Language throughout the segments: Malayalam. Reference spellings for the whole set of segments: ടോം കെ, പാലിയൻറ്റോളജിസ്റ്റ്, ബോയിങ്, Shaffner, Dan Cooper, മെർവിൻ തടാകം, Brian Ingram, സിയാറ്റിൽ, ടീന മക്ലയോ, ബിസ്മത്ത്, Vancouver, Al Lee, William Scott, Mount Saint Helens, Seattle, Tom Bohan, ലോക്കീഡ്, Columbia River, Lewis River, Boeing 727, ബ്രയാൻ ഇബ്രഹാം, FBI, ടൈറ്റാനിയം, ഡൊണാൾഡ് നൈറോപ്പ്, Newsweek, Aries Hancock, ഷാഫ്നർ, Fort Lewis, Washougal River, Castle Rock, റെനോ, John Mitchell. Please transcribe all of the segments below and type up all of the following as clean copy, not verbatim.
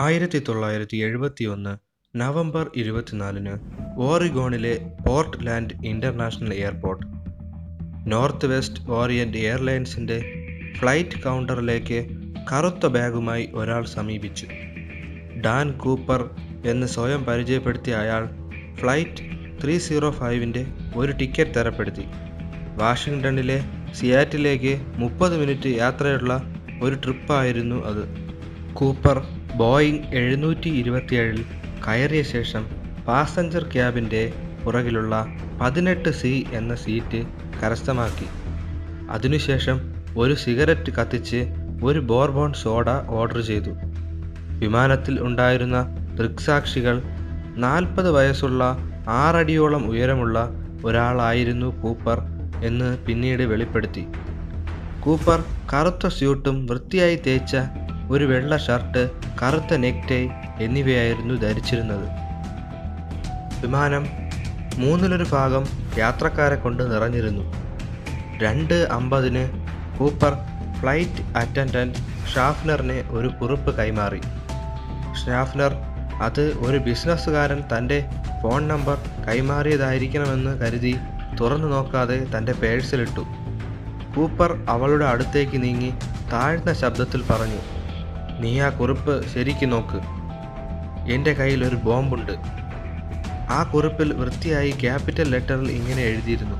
1971 നവംബർ 24 ഓറിഗോണിലെ Portland international airport north west Orient എയർലൈൻസിൻ്റെ ഫ്ലൈറ്റ് കൗണ്ടറിലേക്ക് കറുത്ത ബാഗുമായി ഒരാൾ സമീപിച്ചു. ഡാൻ കൂപ്പർ എന്ന് സ്വയം പരിചയപ്പെടുത്തിയ അയാൾ ഫ്ലൈറ്റ് 305-ൻ്റെ ഒരു ടിക്കറ്റ് തരപ്പെടുത്തി. വാഷിങ്ടണിലെ സിയാറ്റിലേക്ക് 30 മിനിറ്റ് യാത്രയുള്ള ഒരു ട്രിപ്പായിരുന്നു അത്. കൂപ്പർ ബോയിങ് 727-ൽ കയറിയ ശേഷം പാസഞ്ചർ ക്യാബിൻ്റെ പുറകിലുള്ള 18C എന്ന സീറ്റ് കരസ്ഥമാക്കി. അതിനുശേഷം ഒരു സിഗരറ്റ് കത്തിച്ച് ഒരു ബോർബൺ സോഡ ഓർഡർ ചെയ്തു. വിമാനത്തിൽ ഉണ്ടായിരുന്ന ദൃക്സാക്ഷികൾ 40 വയസ്സുള്ള 6 അടിയോളം ഉയരമുള്ള ഒരാളായിരുന്നു കൂപ്പർ എന്ന് പിന്നീട് വെളിപ്പെടുത്തി. കൂപ്പർ കറുത്ത സ്യൂട്ടും വൃത്തിയായി തേച്ച ഒരു വെള്ള ഷർട്ട്, കറുത്ത നെക്ടൈ എന്നിവയായിരുന്നു ധരിച്ചിരുന്നത്. വിമാനം 1/3 യാത്രക്കാരെ കൊണ്ട് നിറഞ്ഞിരുന്നു. 2:50-ന് കൂപ്പർ ഫ്ലൈറ്റ് അറ്റൻഡൻ്റ് ഷാഫ്നറിന് ഒരു കുറിപ്പ് കൈമാറി. ഷാഫ്നർ അത് ഒരു ബിസിനസ്സുകാരൻ തൻ്റെ ഫോൺ നമ്പർ കൈമാറിയതായിരിക്കണമെന്ന് കരുതി തുറന്നു നോക്കാതെ തൻ്റെ പേഴ്സിലിട്ടു. കൂപ്പർ അവളുടെ അടുത്തേക്ക് നീങ്ങി താഴ്ന്ന ശബ്ദത്തിൽ പറഞ്ഞു, "നീ ആ കുറിപ്പ് ശരിക്ക് നോക്ക്. എൻ്റെ കയ്യിലൊരു ബോംബുണ്ട്." ആ കുറിപ്പിൽ വൃത്തിയായി ക്യാപിറ്റൽ ലെറ്ററിൽ ഇങ്ങനെ എഴുതിയിരുന്നു: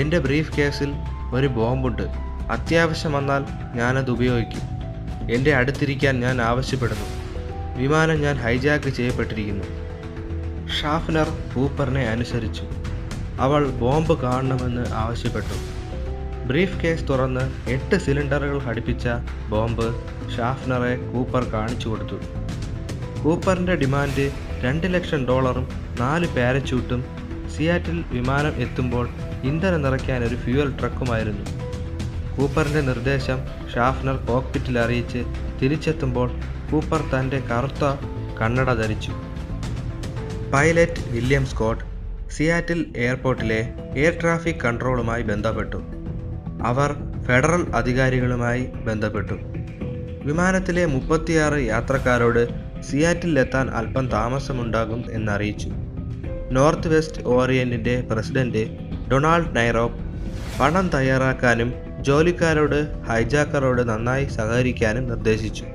"എൻ്റെ ബ്രീഫ് കേസിൽ ഒരു ബോംബുണ്ട്. അത്യാവശ്യം വന്നാൽ ഞാനത് ഉപയോഗിക്കും. എൻ്റെ അടുത്തിരിക്കാൻ ഞാൻ ആവശ്യപ്പെടുന്നു. വിമാനം ഞാൻ ഹൈജാക്ക് ചെയ്യപ്പെട്ടിരിക്കുന്നു." ഷാഫ്നർ കൂപ്പറിനെ അനുസരിച്ചു. അവൾ ബോംബ് കാണണമെന്ന് ആവശ്യപ്പെട്ടു. ബ്രീഫ് കേസ് തുറന്ന് 8 സിലിണ്ടറുകൾ ഘടിപ്പിച്ച ബോംബ് ഷാഫ്നറെ കൂപ്പർ കാണിച്ചു കൊടുത്തു. കൂപ്പറിൻ്റെ ഡിമാൻഡ് $2 ലക്ഷം 4 പാരച്യൂട്ടും സിയാറ്റിൽ വിമാനം എത്തുമ്പോൾ ഇന്ധനം നിറയ്ക്കാൻ ഒരു ഫ്യൂവൽ ട്രക്കുമായിരുന്നു. കൂപ്പറിൻ്റെ നിർദ്ദേശം ഷാഫ്നർ കോക്ക്പിറ്റിൽ അറിയിച്ച് തിരിച്ചെത്തുമ്പോൾ കൂപ്പർ തൻ്റെ കറുത്ത കണ്ണട ധരിച്ചു. പൈലറ്റ് വില്യം സ്കോട്ട് സിയാറ്റിൽ എയർപോർട്ടിലെ എയർ ട്രാഫിക് കൺട്രോളുമായി ബന്ധപ്പെട്ടു. അവർ ഫെഡറൽ അധികാരികളുമായി ബന്ധപ്പെട്ടു. വിമാനത്തിലെ 36 യാത്രക്കാരോട് സിയാറ്റിലെത്താൻ അല്പം താമസമുണ്ടാകും എന്നറിയിച്ചു. നോർത്ത് വെസ്റ്റ് ഓറിയൻറ്റിൻ്റെ പ്രസിഡന്റ് ഡൊണാൾഡ് നൈറോപ്പ് പണം തയ്യാറാക്കാനും ജോലിക്കാരോട് ഹൈജാക്കറോട് നന്നായി സഹകരിക്കാനും നിർദ്ദേശിച്ചു.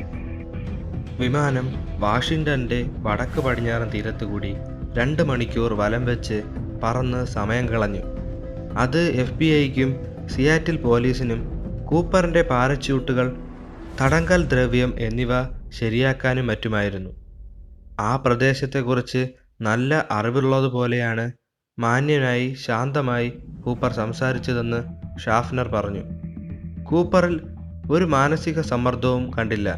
വിമാനം വാഷിങ്ടണിൻ്റെ വടക്ക് പടിഞ്ഞാറൻ തീരത്തുകൂടി 2 മണിക്കൂർ വലം വെച്ച് പറന്ന് സമയം കളഞ്ഞു. അത് FBI-ക്കും സിയാറ്റിൽ പോലീസിനും കൂപ്പറിൻ്റെ പാരച്യൂട്ടുകൾ, തടങ്കൽ ദ്രവ്യം എന്നിവ ശരിയാക്കാനും മറ്റുമായിരുന്നു. ആ പ്രദേശത്തെക്കുറിച്ച് നല്ല അറിവുള്ളതുപോലെയാണ് മാന്യനായി ശാന്തമായി കൂപ്പർ സംസാരിച്ചതെന്ന് ഷാഫ്നർ പറഞ്ഞു. കൂപ്പറിൽ ഒരു മാനസിക സമ്മർദ്ദവും കണ്ടില്ല.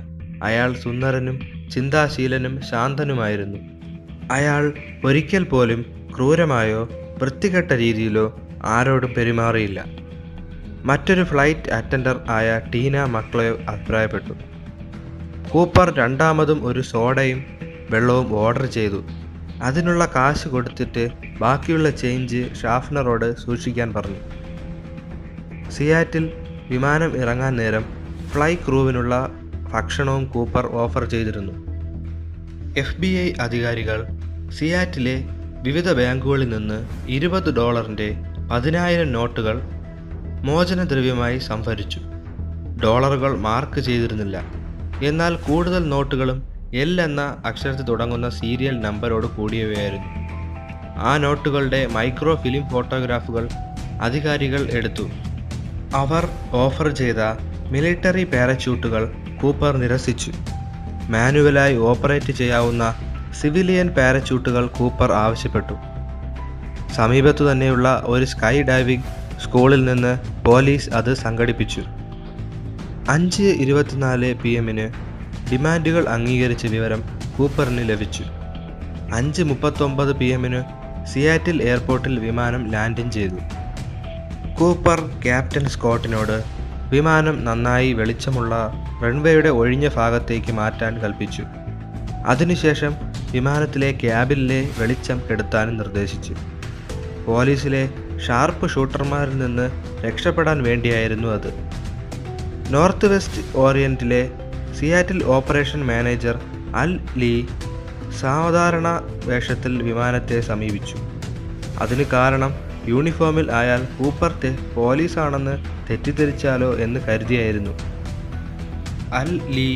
അയാൾ സുന്ദരനും ചിന്താശീലനും ശാന്തനുമായിരുന്നു. അയാൾ ഒരിക്കൽ പോലും ക്രൂരമായോ വൃത്തികെട്ട രീതിയിലോ ആരോടും പെരുമാറിയില്ല. മറ്റൊരു ഫ്ലൈറ്റ് അറ്റൻഡർ ആയ ടീന മക്ലയോ അഭിപ്രായപ്പെട്ടു. കൂപ്പർ രണ്ടാമതും ഒരു സോഡയും വെള്ളവും ഓർഡർ ചെയ്തു. അതിനുള്ള കാശ് കൊടുത്തിട്ട് ബാക്കിയുള്ള ചേഞ്ച് ഷാഫ്നറോട് സൂക്ഷിക്കാൻ പറഞ്ഞു. സിയാറ്റിൽ വിമാനം ഇറങ്ങാൻ നേരം ഫ്ലൈ ക്രൂവിനുള്ള ഭക്ഷണവും കൂപ്പർ ഓഫർ ചെയ്തിരുന്നു. FBI അധികാരികൾ സിയാറ്റിലെ വിവിധ ബാങ്കുകളിൽ നിന്ന് $20-ന്റെ 10,000 നോട്ടുകൾ മോചനദ്രവ്യമായി സംഭരിച്ചു. ഡോളറുകൾ മാർക്ക് ചെയ്തിരുന്നില്ല. എന്നാൽ കൂടുതൽ നോട്ടുകളും L എന്ന അക്ഷരത്തിൽ തുടങ്ങുന്ന സീരിയൽ നമ്പരോട് കൂടിയവയായിരുന്നു. ആ നോട്ടുകളുടെ മൈക്രോ ഫിലിം ഫോട്ടോഗ്രാഫുകൾ അധികാരികൾ എടുത്തു. അവർ ഓഫർ ചെയ്ത മിലിറ്ററി പാരച്യൂട്ടുകൾ കൂപ്പർ നിരസിച്ചു. മാനുവലായി ഓപ്പറേറ്റ് ചെയ്യാവുന്ന സിവിലിയൻ പാരച്യൂട്ടുകൾ കൂപ്പർ ആവശ്യപ്പെട്ടു. സമീപത്തു തന്നെയുള്ള ഒരു സ്കൈ ഡൈവിംഗ് സ്കൂളിൽ നിന്ന് പോലീസ് അത് സംഘടിപ്പിച്ചു. 5:24 PM ഡിമാൻഡുകൾ അംഗീകരിച്ച വിവരം കൂപ്പറിന് ലഭിച്ചു. 5:39 PM സിയാറ്റിൽ എയർപോർട്ടിൽ വിമാനം ലാൻഡിങ് ചെയ്തു. കൂപ്പർ ക്യാപ്റ്റൻ സ്കോട്ടിനോട് വിമാനം നന്നായി വെളിച്ചമുള്ള റൺവേയുടെ ഒഴിഞ്ഞ ഭാഗത്തേക്ക് മാറ്റാൻ കൽപ്പിച്ചു. അതിനുശേഷം വിമാനത്തിലെ ക്യാബിനിലെ വെളിച്ചം കെടുത്താനും നിർദ്ദേശിച്ചു. പോലീസിലെ ഷാർപ്പ് ഷൂട്ടർമാരിൽ നിന്ന് രക്ഷപ്പെടാൻ വേണ്ടിയായിരുന്നു അത്. നോർത്ത് വെസ്റ്റ് ഓറിയൻറ്റിലെ സിയാറ്റിൽ operation manager Al Lee സാധാരണ വേഷത്തിൽ വിമാനത്തെ സമീപിച്ചു. അതിന് കാരണം യൂണിഫോമിൽ ആയാൽ കൂപ്പർ പോലീസാണെന്ന് തെറ്റിദ്ധരിച്ചാലോ എന്ന് കരുതിയായിരുന്നു. അൽ ലീ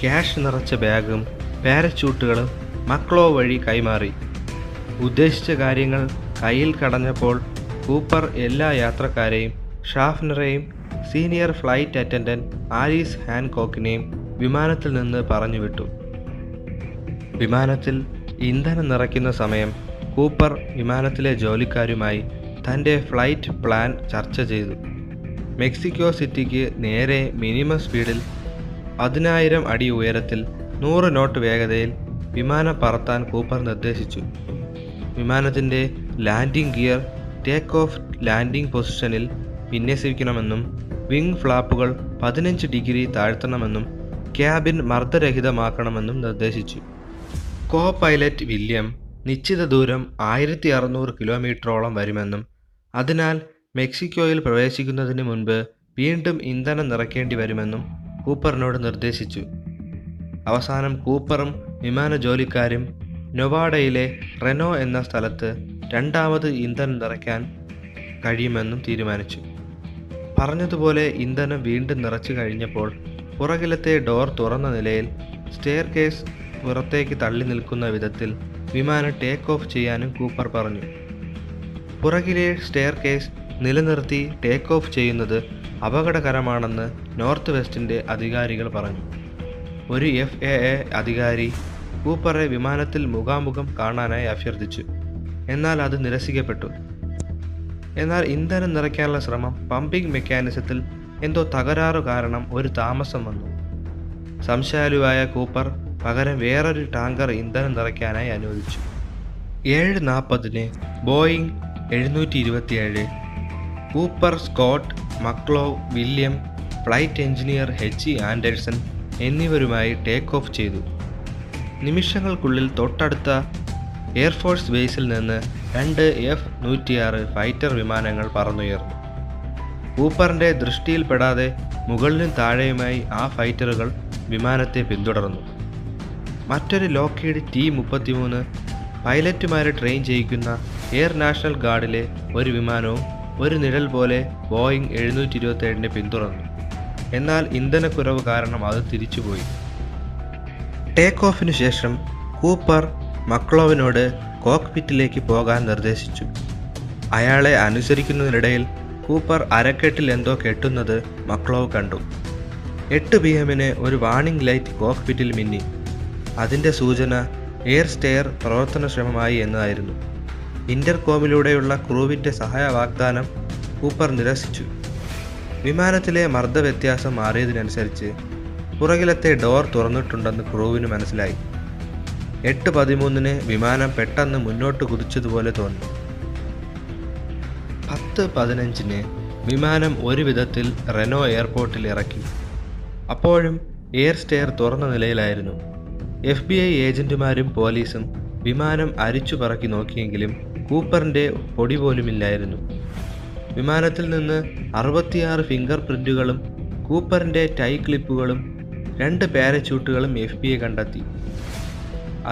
ക്യാഷ് നിറച്ച ബാഗും പാരച്യൂട്ടുകളും മക്ലോ വഴി കൈമാറി. ഉദ്ദേശിച്ച കാര്യങ്ങൾ കയ്യിൽ കടഞ്ഞപ്പോൾ കൂപ്പർ എല്ലാ യാത്രക്കാരെയും ഷാഫ്നറെയും സീനിയർ ഫ്ലൈറ്റ് അറ്റൻഡൻറ്റ് ആരീസ് ഹാൻകോക്കിനെയും വിമാനത്തിൽ നിന്ന് പറഞ്ഞുവിട്ടു. വിമാനത്തിൽ ഇന്ധനം നിറയ്ക്കുന്ന സമയം കൂപ്പർ വിമാനത്തിലെ ജോലിക്കാരുമായി തൻ്റെ ഫ്ലൈറ്റ് പ്ലാൻ ചർച്ച ചെയ്തു. മെക്സിക്കോ സിറ്റിക്ക് നേരെ മിനിമം സ്പീഡിൽ 10,000 അടി ഉയരത്തിൽ 100 നോട്ട് വേഗതയിൽ വിമാനം പറത്താൻ കൂപ്പർ നിർദ്ദേശിച്ചു. വിമാനത്തിൻ്റെ landing gear take off landing പൊസിഷനിൽ വിന്യസിക്കണമെന്നും വിംഗ് ഫ്ലാപ്പുകൾ 15 ഡിഗ്രി താഴ്ത്തണമെന്നും ക്യാബിൻ മർദ്ദരഹിതമാക്കണമെന്നും നിർദ്ദേശിച്ചു. കോ പൈലറ്റ് വില്യം നിശ്ചിത ദൂരം 1,600 കിലോമീറ്ററോളം വരുമെന്നും അതിനാൽ മെക്സിക്കോയിൽ പ്രവേശിക്കുന്നതിന് മുൻപ് വീണ്ടും ഇന്ധനം നിറയ്ക്കേണ്ടി വരുമെന്നും കൂപ്പറിനോട് നിർദ്ദേശിച്ചു. അവസാനം കൂപ്പറും വിമാന ജോലിക്കാരും നൊവാഡയിലെ റെനോ എന്ന സ്ഥലത്ത് രണ്ടാമത് ഇന്ധനം നിറയ്ക്കാൻ കഴിയുമെന്നും തീരുമാനിച്ചു. പറഞ്ഞതുപോലെ ഇന്ധനം വീണ്ടും നിറച്ചു കഴിഞ്ഞപ്പോൾ പുറകിലത്തെ ഡോർ തുറന്ന നിലയിൽ സ്റ്റെയർ കേസ് പുറത്തേക്ക് തള്ളി നിൽക്കുന്ന വിധത്തിൽ വിമാനം ടേക്ക് ഓഫ് ചെയ്യാനും കൂപ്പർ പറഞ്ഞു. പുറകിലെ സ്റ്റെയർ കേസ് നിലനിർത്തി ടേക്ക് ഓഫ് ചെയ്യുന്നത് അപകടകരമാണെന്ന് നോർത്ത് വെസ്റ്റിൻ്റെ അധികാരികൾ പറഞ്ഞു. ഒരു FAA അധികാരി കൂപ്പറെ വിമാനത്തിൽ മുഖാമുഖം കാണാനായി അഭ്യർത്ഥിച്ചു, എന്നാൽ അത് നിരസിക്കപ്പെട്ടു. എന്നാൽ ഇന്ധനം നിറയ്ക്കാനുള്ള ശ്രമം പമ്പിംഗ് മെക്കാനിസത്തിൽ എന്തോ തകരാറ് കാരണം ഒരു താമസം വന്നു. സംശയാലുവായ കൂപ്പർ പകരം വേറൊരു ടാങ്കർ ഇന്ധനം നിറയ്ക്കാനായി അനുവദിച്ചു. 7:40 ബോയിങ് 727 Cooper, Scott, Mucklow, William, flight engineer HE Anderson എന്നിവരുമായി ടേക്ക് ഓഫ് ചെയ്തു. നിമിഷങ്ങൾക്കുള്ളിൽ തൊട്ടടുത്ത എയർഫോഴ്സ് ബേസിൽ നിന്ന് 2 F-106 ഫൈറ്റർ വിമാനങ്ങൾ പറന്നുയർന്നു. കൂപ്പറിൻ്റെ ദൃഷ്ടിയിൽപ്പെടാതെ മുകളിലും താഴെയുമായി ആ ഫൈറ്ററുകൾ വിമാനത്തെ പിന്തുടർന്നു. മറ്റൊരു ലോക്കീഡ് T-33 പൈലറ്റുമാരെ ട്രെയിൻ ചെയ്യിക്കുന്ന എയർ നാഷണൽ ഗാർഡിലെ ഒരു വിമാനവും ഒരു നിഴൽ പോലെ ബോയിങ് 727-നെ പിന്തുടർന്നു. എന്നാൽ ഇന്ധനക്കുറവ് കാരണം അത് തിരിച്ചുപോയി. ടേക്ക് ഓഫിനു ശേഷം കൂപ്പർ മക്ലോവിനോട് കോക്ക്പിറ്റിലേക്ക് പോകാൻ നിർദ്ദേശിച്ചു. അയാളെ അനുസരിക്കുന്നതിനിടയിൽ കൂപ്പർ അരക്കെട്ടിൽ എന്തോ കെട്ടുന്നത് മക്ലോവ് കണ്ടു. 8 PM ഒരു വാണിംഗ് ലൈറ്റ് കോക്ക്പിറ്റിൽ മിന്നി. അതിൻ്റെ സൂചന എയർ സ്റ്റെയർ പ്രവർത്തനക്ഷമമായി എന്നതായിരുന്നു. ഇൻ്റർകോമിലൂടെയുള്ള ക്രൂവിൻ്റെ സഹായ വാഗ്ദാനം കൂപ്പർ നിരസിച്ചു. വിമാനത്തിലെ മർദ്ദവ്യത്യാസം മാറിയതിനനുസരിച്ച് പുറകിലത്തെ ഡോർ തുറന്നിട്ടുണ്ടെന്ന് ക്രൂവിന് മനസ്സിലായി. 8:13 വിമാനം പെട്ടെന്ന് മുന്നോട്ട് കുതിച്ചതുപോലെ തോന്നി. 10:15 വിമാനം ഒരു വിധത്തിൽ റെനോ എയർപോർട്ടിൽ ഇറക്കി. അപ്പോഴും എയർ സ്റ്റെയർ തുറന്ന നിലയിലായിരുന്നു. FBI ഏജൻറ്റുമാരും പോലീസും വിമാനം അരിച്ചു പറക്കി നോക്കിയെങ്കിലും കൂപ്പറിൻ്റെ പൊടി പോലുമില്ലായിരുന്നു. വിമാനത്തിൽ നിന്ന് 66 ഫിംഗർ പ്രിൻറ്റുകളും കൂപ്പറിൻ്റെ ടൈ ക്ലിപ്പുകളും 2 പാരച്യൂട്ടുകളും FBI കണ്ടെത്തി.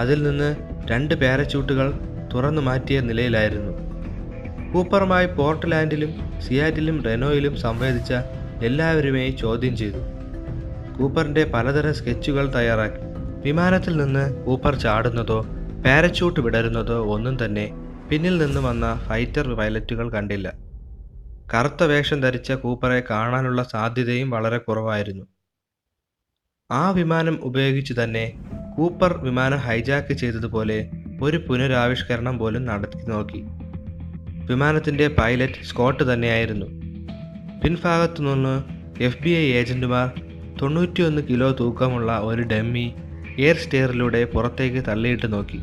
അതിൽ നിന്ന് 2 പാരച്യൂട്ടുകൾ തുറന്നു മാറ്റിയ നിലയിലായിരുന്നു. കൂപ്പറുമായി പോർട്ട്ലാൻഡിലും സിയാറ്റിലും റെനോയിലും സംവദിച്ച എല്ലാവരുമായി ചോദ്യം ചെയ്തു. കൂപ്പറിൻ്റെ പലതരം സ്കെച്ചുകൾ തയ്യാറാക്കി. വിമാനത്തിൽ നിന്ന് കൂപ്പർ ചാടുന്നതോ പാരച്യൂട്ട് വിടരുന്നതോ ഒന്നും തന്നെ പിന്നിൽ നിന്ന് വന്ന ഫൈറ്റർ പൈലറ്റുകൾ കണ്ടില്ല. കറുത്ത വേഷം ധരിച്ച കൂപ്പറെ കാണാനുള്ള സാധ്യതയും വളരെ കുറവായിരുന്നു. ആ വിമാനം ഉപയോഗിച്ച് തന്നെ കൂപ്പർ വിമാനം ഹൈജാക്ക് ചെയ്തതുപോലെ ഒരു പുനരാവിഷ്കരണം പോലും നടത്തി നോക്കി. വിമാനത്തിൻ്റെ പൈലറ്റ് സ്കോട്ട് തന്നെയായിരുന്നു. പിൻഭാഗത്തു നിന്ന് FBI ഏജൻറ്റുമാർ 91 കിലോ തൂക്കമുള്ള ഒരു ഡമ്മി എയർ സ്റ്റെയറിലൂടെ പുറത്തേക്ക് തള്ളിയിട്ട് നോക്കി.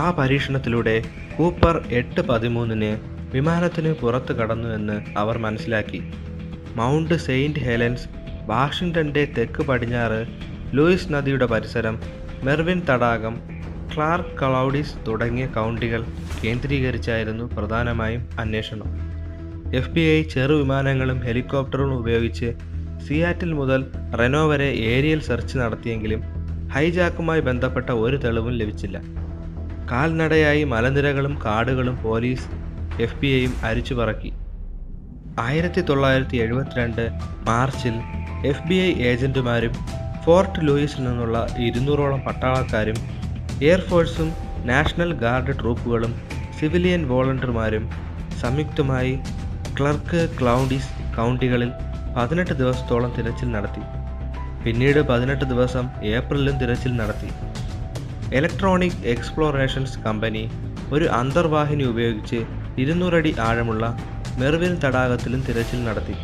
ആ പരീക്ഷണത്തിലൂടെ കൂപ്പർ 8:13 വിമാനത്തിന് പുറത്ത് കടന്നു എന്ന് അവർ മനസ്സിലാക്കി. മൗണ്ട് സെയിൻറ്റ് ഹെലൻസ്, വാഷിങ്ടൻ്റെ തെക്ക് പടിഞ്ഞാറ്, ലൂയിസ് നദിയുടെ പരിസരം, മെർവിൻ തടാകം, ക്ലാർക്ക് ക്ലൗഡിസ് തുടങ്ങിയ കൗണ്ടികൾ കേന്ദ്രീകരിച്ചായിരുന്നു പ്രധാനമായും അന്വേഷണം. FBI ചെറുവിമാനങ്ങളും ഹെലികോപ്റ്ററുകളും ഉപയോഗിച്ച് സിയാറ്റിൽ മുതൽ റെനോ വരെ ഏരിയൽ സെർച്ച് നടത്തിയെങ്കിലും ഹൈജാക്കുമായി ബന്ധപ്പെട്ട ഒരു തെളിവും ലഭിച്ചില്ല. കാൽനടയായി മലനിരകളും കാടുകളും പോലീസ് FBI അരിച്ചു പറക്കി. 1972 മാർച്ചിൽ FBI ഏജന്റുമാരും ഫോർട്ട് ലൂയിസിൽ നിന്നുള്ള 200-ഓളം പട്ടാളക്കാരും എയർഫോഴ്സും നാഷണൽ ഗാർഡ് ട്രൂപ്പുകളും സിവിലിയൻ വോളണ്ടിയർമാരും സംയുക്തമായി ക്ലർക്ക് ക്ലൗഡീസ് കൗണ്ടികളിൽ 18 ദിവസത്തോളം തിരച്ചിൽ നടത്തി. പിന്നീട് 18 ദിവസം ഏപ്രിലും തിരച്ചിൽ നടത്തി. ഇലക്ട്രോണിക് എക്സ്പ്ലോറേഷൻസ് കമ്പനി ഒരു അന്തർവാഹിനി ഉപയോഗിച്ച് 200 അടി ആഴമുള്ള മെർവിൻ തടാകത്തിലും തിരച്ചിൽ നടത്തി.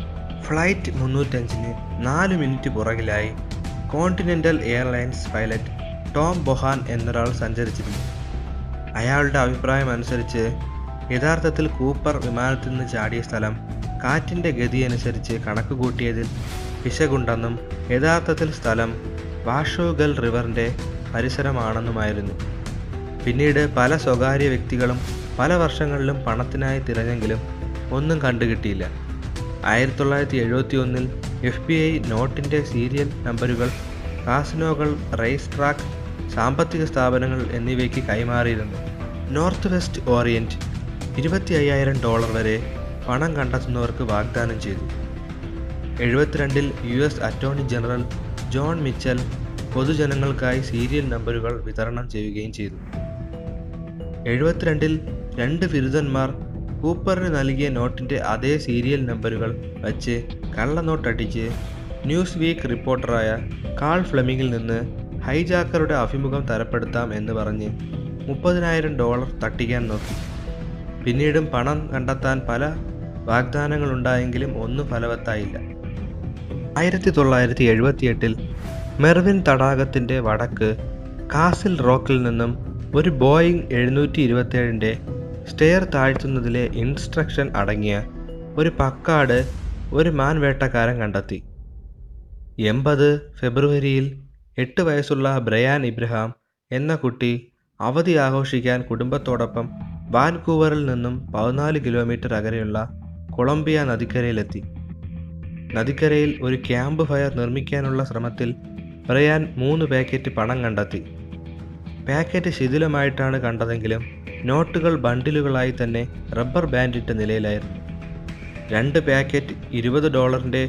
ഫ്ലൈറ്റ് 305-ന് 4 മിനിറ്റ് പുറകിലായി continental airlines pilot Tom Bohan എന്നൊരാൾ സഞ്ചരിച്ചിരുന്നു. അയാളുടെ അഭിപ്രായം അനുസരിച്ച് യഥാർത്ഥത്തിൽ കൂപ്പർ വിമാനത്തിൽ നിന്ന് ചാടിയ സ്ഥലം കാറ്റിൻ്റെ ഗതിയനുസരിച്ച് കണക്ക് കൂട്ടിയതിൽ പിശകുണ്ടെന്നും യഥാർത്ഥത്തിൽ സ്ഥലം വാഷോഗൽ റിവറിൻ്റെ പരിസരമാണെന്നുമായിരുന്നു. പിന്നീട് പല സ്വകാര്യ വ്യക്തികളും പല വർഷങ്ങളിലും പണത്തിനായി തിരഞ്ഞെങ്കിലും ഒന്നും കണ്ടുകിട്ടിയില്ല. 1971 FBI നോട്ടിൻ്റെ സീരിയൽ നമ്പറുകൾ കാസിനോകൾ, റേസ് ട്രാക്ക്, സാമ്പത്തിക സ്ഥാപനങ്ങൾ എന്നിവയ്ക്ക് കൈമാറിയിരുന്നു. നോർത്ത് വെസ്റ്റ് ഓറിയൻറ്റ് $25,000 വരെ പണം കണ്ടെത്തുന്നവർക്ക് വാഗ്ദാനം ചെയ്തു. 1972 US attorney general John Mitchell പൊതുജനങ്ങൾക്കായി സീരിയൽ നമ്പറുകൾ വിതരണം ചെയ്യുകയും ചെയ്തു. 1972 2 ബിരുദന്മാർ കൂപ്പറിന് നൽകിയ നോട്ടിൻ്റെ അതേ സീരിയൽ നമ്പറുകൾ വച്ച് കള്ളനോട്ടടിച്ച് ന്യൂസ് വീക്ക് റിപ്പോർട്ടറായ കാൾ ഫ്ലെമിംഗിൽ നിന്ന് ഹൈജാക്കറുടെ അഭിമുഖം തരപ്പെടുത്താം എന്ന് പറഞ്ഞ് $30,000 തട്ടിക്കാൻ നോക്കി. പിന്നീടും പണം കണ്ടെത്താൻ പല വാഗ്ദാനങ്ങളുണ്ടായെങ്കിലും ഒന്നും ഫലവത്തായില്ല. 1978 മെർവിൻ തടാകത്തിൻ്റെ വടക്ക് കാസിൽ റോക്കിൽ നിന്നും ഒരു ബോയിങ് 727-ൻ്റെ സ്റ്റെയർ താഴ്ത്തുന്നതിലെ ഇൻസ്ട്രക്ഷൻ അടങ്ങിയ ഒരു പക്കാട് ഒരു മാൻവേട്ടക്കാരൻ കണ്ടെത്തി. 1980 ഫെബ്രുവരിയിൽ 8 വയസ്സുള്ള ബ്രയാൻ ഇബ്രഹാം എന്ന കുട്ടി അവധി ആഘോഷിക്കാൻ കുടുംബത്തോടൊപ്പം വാൻകൂവറിൽ നിന്നും 14 കിലോമീറ്റർ അകലെയുള്ള കൊളംബിയ നദിക്കരയിലെത്തി. നദിക്കരയിൽ ഒരു ക്യാമ്പ് ഫയർ നിർമ്മിക്കാനുള്ള ശ്രമത്തിൽ ബ്രയാൻ 3 പാക്കറ്റ് പണം കണ്ടെത്തി. പാക്കറ്റ് ശിഥിലമായിട്ടാണ് കണ്ടതെങ്കിലും നോട്ടുകൾ ബണ്ടിലുകളായി തന്നെ റബ്ബർ ബാൻഡിട്ട നിലയിലായിരുന്നു. 2 പാക്കറ്റ് $20-ൻ്റെ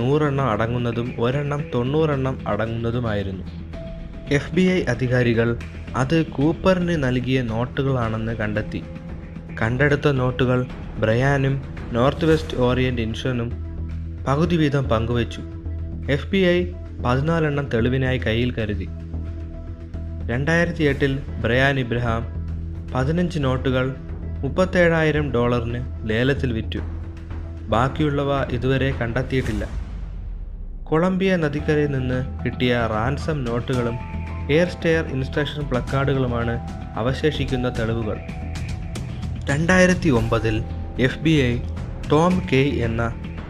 100 എണ്ണം അടങ്ങുന്നതും ഒരെണ്ണം 90 എണ്ണം അടങ്ങുന്നതുമായിരുന്നു. FBI അധികാരികൾ അത് കൂപ്പറിന് നൽകിയ നോട്ടുകളാണെന്ന് കണ്ടെത്തി. കണ്ടെടുത്ത നോട്ടുകൾ ബ്രയാനും നോർത്ത് വെസ്റ്റ് ഓറിയൻ്റ് ഇൻഷനും പകുതി വീതം പങ്കുവച്ചു. FBI 14 എണ്ണം തെളിവിനായി കയ്യിൽ കരുതി. 2008 ബ്രയാൻ ഇബ്രഹാം 15 നോട്ടുകൾ $37,000-ന് ലേലത്തിൽ വിറ്റു. ബാക്കിയുള്ളവ ഇതുവരെ കണ്ടെത്തിയിട്ടില്ല. കൊളംബിയ നദിക്കരയിൽ നിന്ന് കിട്ടിയ റാൻസം നോട്ടുകളും എയർ സ്റ്റെയർ ഇൻസ്ട്രക്ഷൻ പ്ലക്കാർഡുകളുമാണ് അവശേഷിക്കുന്ന തെളിവുകൾ. 2009 FBI ടോം കെ എന്ന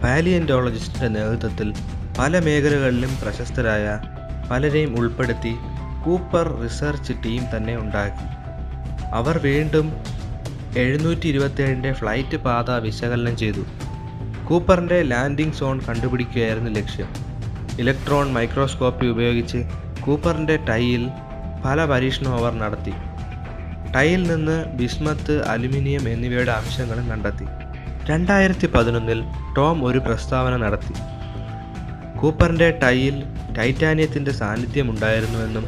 പാലിയൻറ്റോളജിസ്റ്റിൻ്റെ നേതൃത്വത്തിൽ പല മേഖലകളിലും പ്രശസ്തരായ പലരെയും ഉൾപ്പെടുത്തി കൂപ്പർ റിസർച്ച് ടീം തന്നെ ഉണ്ടാക്കി. അവർ വീണ്ടും 727-ൻ്റെ ഫ്ലൈറ്റ് പാത വിശകലനം ചെയ്തു. കൂപ്പറിൻ്റെ ലാൻഡിംഗ് സോൺ കണ്ടുപിടിക്കുകയായിരുന്നു ലക്ഷ്യം. ഇലക്ട്രോൺ മൈക്രോസ്കോപ്പി ഉപയോഗിച്ച് കൂപ്പറിൻ്റെ ടൈയിൽ പല പരീക്ഷണം അവർ നടത്തി. ടൈയിൽ നിന്ന് ബിസ്മത്ത്, അലുമിനിയം എന്നിവയുടെ അംശങ്ങളും കണ്ടെത്തി. 2011 ടോം ഒരു പ്രസ്താവന നടത്തി. കൂപ്പറിൻ്റെ ടൈയിൽ ടൈറ്റാനിയത്തിൻ്റെ സാന്നിധ്യമുണ്ടായിരുന്നുവെന്നും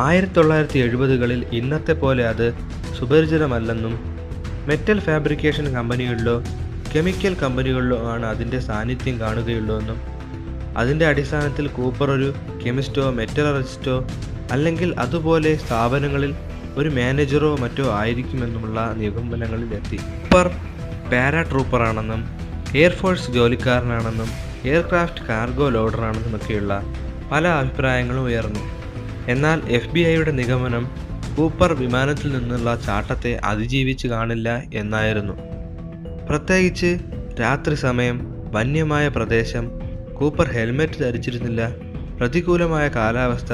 1970-കളിൽ ഇന്നത്തെ പോലെ അത് സുപരിചിതമല്ലെന്നും മെറ്റൽ ഫാബ്രിക്കേഷൻ കമ്പനികളിലോ കെമിക്കൽ കമ്പനികളിലോ ആണ് അതിൻ്റെ സാന്നിധ്യം കാണുകയുള്ളൂ എന്നും അതിൻ്റെ അടിസ്ഥാനത്തിൽ കൂപ്പർ ഒരു കെമിസ്റ്റോ മെറ്റലറിസ്റ്റോ അല്ലെങ്കിൽ അതുപോലെ സ്ഥാപനങ്ങളിൽ ഒരു മാനേജറോ മറ്റോ ആയിരിക്കുമെന്നുമുള്ള നിഗമനങ്ങളിലെത്തി. കൂപ്പർ പാരാട്രൂപ്പറാണെന്നും എയർഫോഴ്സ് ജോലിക്കാരനാണെന്നും എയർക്രാഫ്റ്റ് കാർഗോ ലോഡറാണെന്നുമൊക്കെയുള്ള പല അഭിപ്രായങ്ങളും ഉയർന്നു. എന്നാൽ FBI നിഗമനം കൂപ്പർ വിമാനത്തിൽ നിന്നുള്ള ചാട്ടത്തെ അതിജീവിച്ച് കാണില്ല എന്നായിരുന്നു. പ്രത്യേകിച്ച് രാത്രി സമയം, വന്യമായ പ്രദേശം, കൂപ്പർ ഹെൽമെറ്റ് ധരിച്ചിരുന്നില്ല, പ്രതികൂലമായ കാലാവസ്ഥ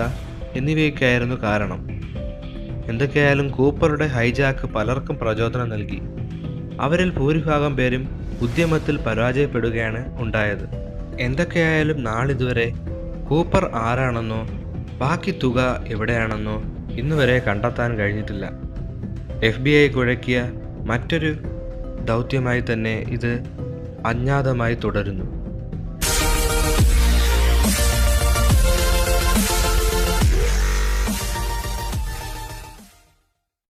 എന്നിവയൊക്കെയായിരുന്നു കാരണം. എന്തൊക്കെയായാലും കൂപ്പറുടെ ഹൈജാക്ക് പലർക്കും പ്രചോദനം നൽകി. അവരിൽ ഭൂരിഭാഗം പേരും ഉദ്യമത്തിൽ പരാജയപ്പെടുകയാണ് ഉണ്ടായത്. എന്തൊക്കെയായാലും നാളിതുവരെ കൂപ്പർ ആരാണെന്നോ ബാക്കി തുക എവിടെയാണെന്നോ ഇന്നുവരെ കണ്ടെത്താൻ കഴിഞ്ഞിട്ടില്ല. FBI കുഴക്കിയ മറ്റൊരു ദൗത്യമായി തന്നെ ഇത് അജ്ഞാതമായി തുടരുന്നു.